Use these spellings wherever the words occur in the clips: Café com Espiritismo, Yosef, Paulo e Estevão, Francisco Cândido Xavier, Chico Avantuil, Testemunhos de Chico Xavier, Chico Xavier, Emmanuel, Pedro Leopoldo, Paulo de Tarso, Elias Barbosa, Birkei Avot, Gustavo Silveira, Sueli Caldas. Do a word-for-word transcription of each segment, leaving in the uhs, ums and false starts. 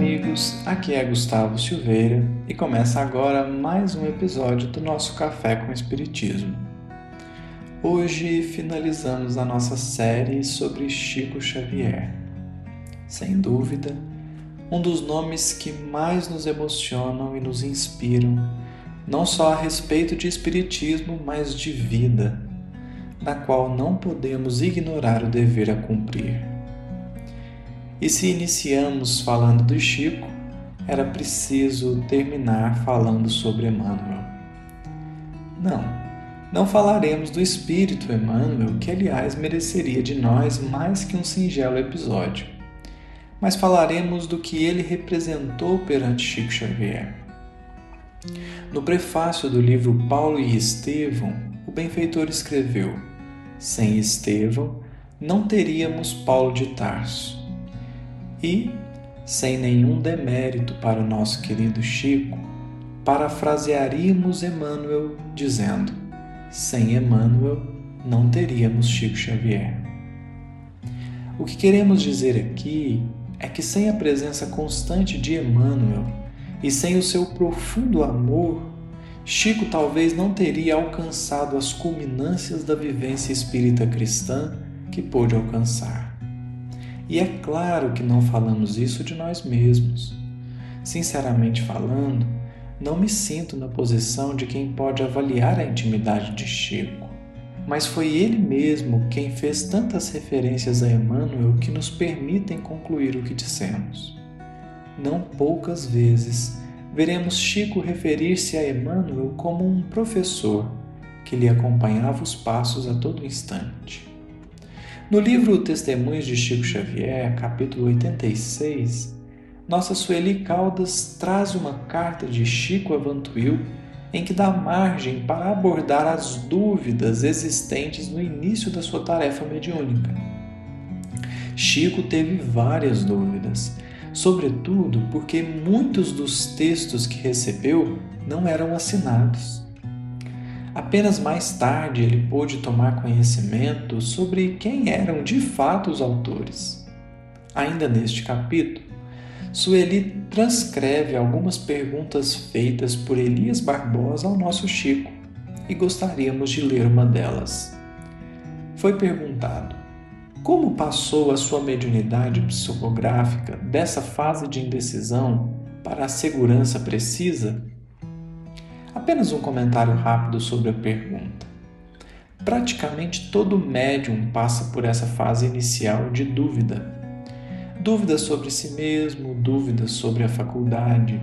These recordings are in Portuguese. amigos, aqui é Gustavo Silveira e começa agora mais um episódio do nosso Café com Espiritismo. Hoje finalizamos a nossa série sobre Chico Xavier. Sem dúvida, um dos nomes que mais nos emocionam e nos inspiram, não só a respeito de espiritismo, mas de vida, da qual não podemos ignorar o dever a cumprir. E se iniciamos falando do Chico, era preciso terminar falando sobre Emmanuel. Não, não falaremos do espírito Emmanuel, que aliás mereceria de nós mais que um singelo episódio, mas falaremos do que ele representou perante Chico Xavier. No prefácio do livro Paulo e Estevão, o benfeitor escreveu: sem Estevão, não teríamos Paulo de Tarso. E, sem nenhum demérito para o nosso querido Chico, parafrasearíamos Emmanuel dizendo: sem Emmanuel não teríamos Chico Xavier. O que queremos dizer aqui é que sem a presença constante de Emmanuel e sem o seu profundo amor, Chico talvez não teria alcançado as culminâncias da vivência espírita cristã que pôde alcançar. E é claro que não falamos isso de nós mesmos. Sinceramente falando, não me sinto na posição de quem pode avaliar a intimidade de Chico, mas foi ele mesmo quem fez tantas referências a Emmanuel que nos permitem concluir o que dissemos. Não poucas vezes veremos Chico referir-se a Emmanuel como um professor que lhe acompanhava os passos a todo instante. No livro Testemunhos de Chico Xavier, capítulo oitenta e seis, nossa Sueli Caldas traz uma carta de Chico Avantuil em que dá margem para abordar as dúvidas existentes no início da sua tarefa mediúnica. Chico teve várias dúvidas, sobretudo porque muitos dos textos que recebeu não eram assinados. Apenas mais tarde ele pôde tomar conhecimento sobre quem eram de fato os autores. Ainda neste capítulo, Sueli transcreve algumas perguntas feitas por Elias Barbosa ao nosso Chico, e gostaríamos de ler uma delas. Foi perguntado: como passou a sua mediunidade psicográfica dessa fase de indecisão para a segurança precisa? Apenas um comentário rápido sobre a pergunta. Praticamente todo médium passa por essa fase inicial de dúvida. Dúvida sobre si mesmo, dúvida sobre a faculdade,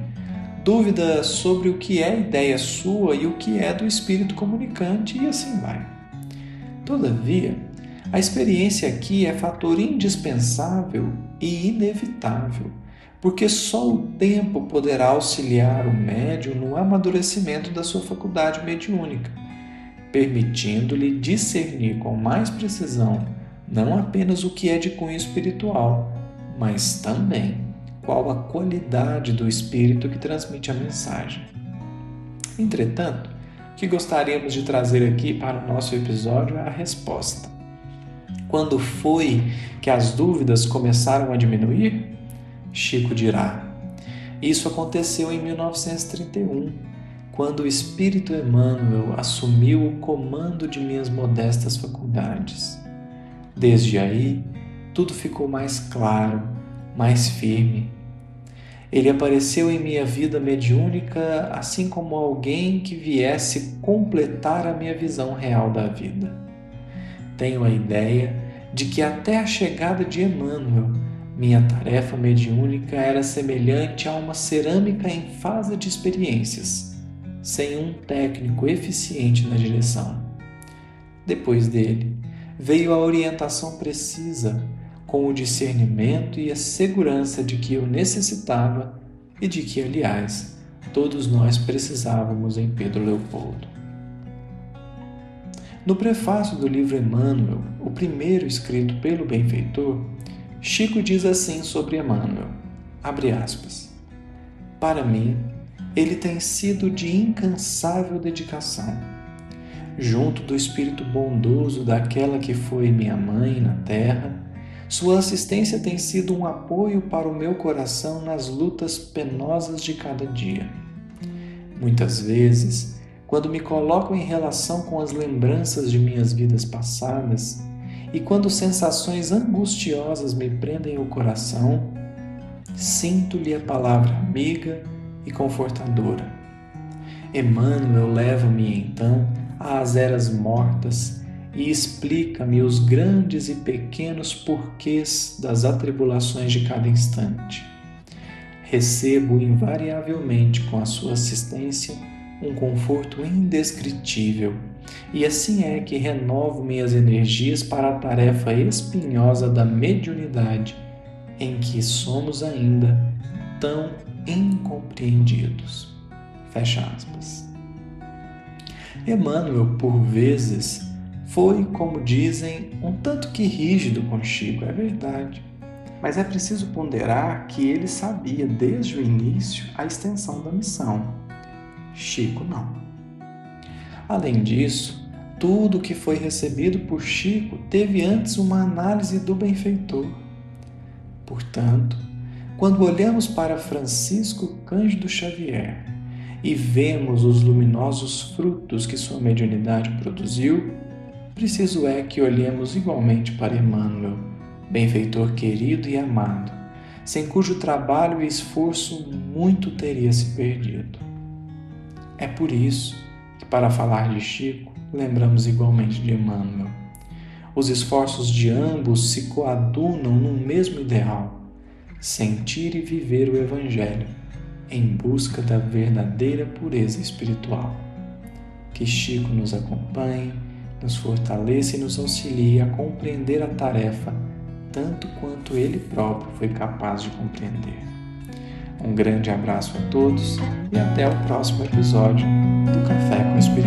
dúvida sobre o que é ideia sua e o que é do espírito comunicante, e assim vai. Todavia, a experiência aqui é fator indispensável e inevitável, porque só o tempo poderá auxiliar o médium no amadurecimento da sua faculdade mediúnica, permitindo-lhe discernir com mais precisão não apenas o que é de cunho espiritual, mas também qual a qualidade do espírito que transmite a mensagem. Entretanto, o que gostaríamos de trazer aqui para o nosso episódio é a resposta. Quando foi que as dúvidas começaram a diminuir? Chico dirá: isso aconteceu em mil novecentos e trinta e um, quando o espírito Emmanuel assumiu o comando de minhas modestas faculdades. Desde aí, tudo ficou mais claro, mais firme. Ele apareceu em minha vida mediúnica assim como alguém que viesse completar a minha visão real da vida. Tenho a ideia de que até a chegada de Emmanuel, minha tarefa mediúnica era semelhante a uma cerâmica em fase de experiências, sem um técnico eficiente na direção. Depois dele, veio a orientação precisa, com o discernimento e a segurança de que eu necessitava e de que, aliás, todos nós precisávamos em Pedro Leopoldo. No prefácio do livro Emmanuel, o primeiro escrito pelo benfeitor, Chico diz assim sobre Emmanuel, abre aspas: para mim, ele tem sido de incansável dedicação. Junto do espírito bondoso daquela que foi minha mãe na terra, Sua assistência tem sido um apoio para o meu coração nas lutas penosas de cada dia. Muitas vezes, quando me coloco em relação com as lembranças de minhas vidas passadas e quando sensações angustiosas me prendem o coração, sinto-lhe a palavra amiga e confortadora. Emmanuel leva-me, então, às eras mortas e explica-me os grandes e pequenos porquês das atribulações de cada instante. Recebo invariavelmente com a sua assistência um conforto indescritível, e assim é que renovo minhas energias para a tarefa espinhosa da mediunidade, em que somos ainda tão incompreendidos. Fecha aspas. Emmanuel, por vezes, foi, como dizem, um tanto que rígido com Chico, é verdade. Mas é preciso ponderar que ele sabia desde o início a extensão da missão. Chico não. Além disso, tudo o que foi recebido por Chico teve antes uma análise do benfeitor. Portanto, quando olhamos para Francisco Cândido Xavier e vemos os luminosos frutos que sua mediunidade produziu, preciso é que olhemos igualmente para Emmanuel, benfeitor querido e amado, sem cujo trabalho e esforço muito teria se perdido. É por isso que, para falar de Chico, lembramos igualmente de Emmanuel. Os esforços de ambos se coadunam num mesmo ideal: sentir e viver o Evangelho, em busca da verdadeira pureza espiritual. Que Chico nos acompanhe, nos fortaleça e nos auxilie a compreender a tarefa, tanto quanto ele próprio foi capaz de compreender. Um grande abraço a todos e até o próximo episódio do Café com Espiritismo.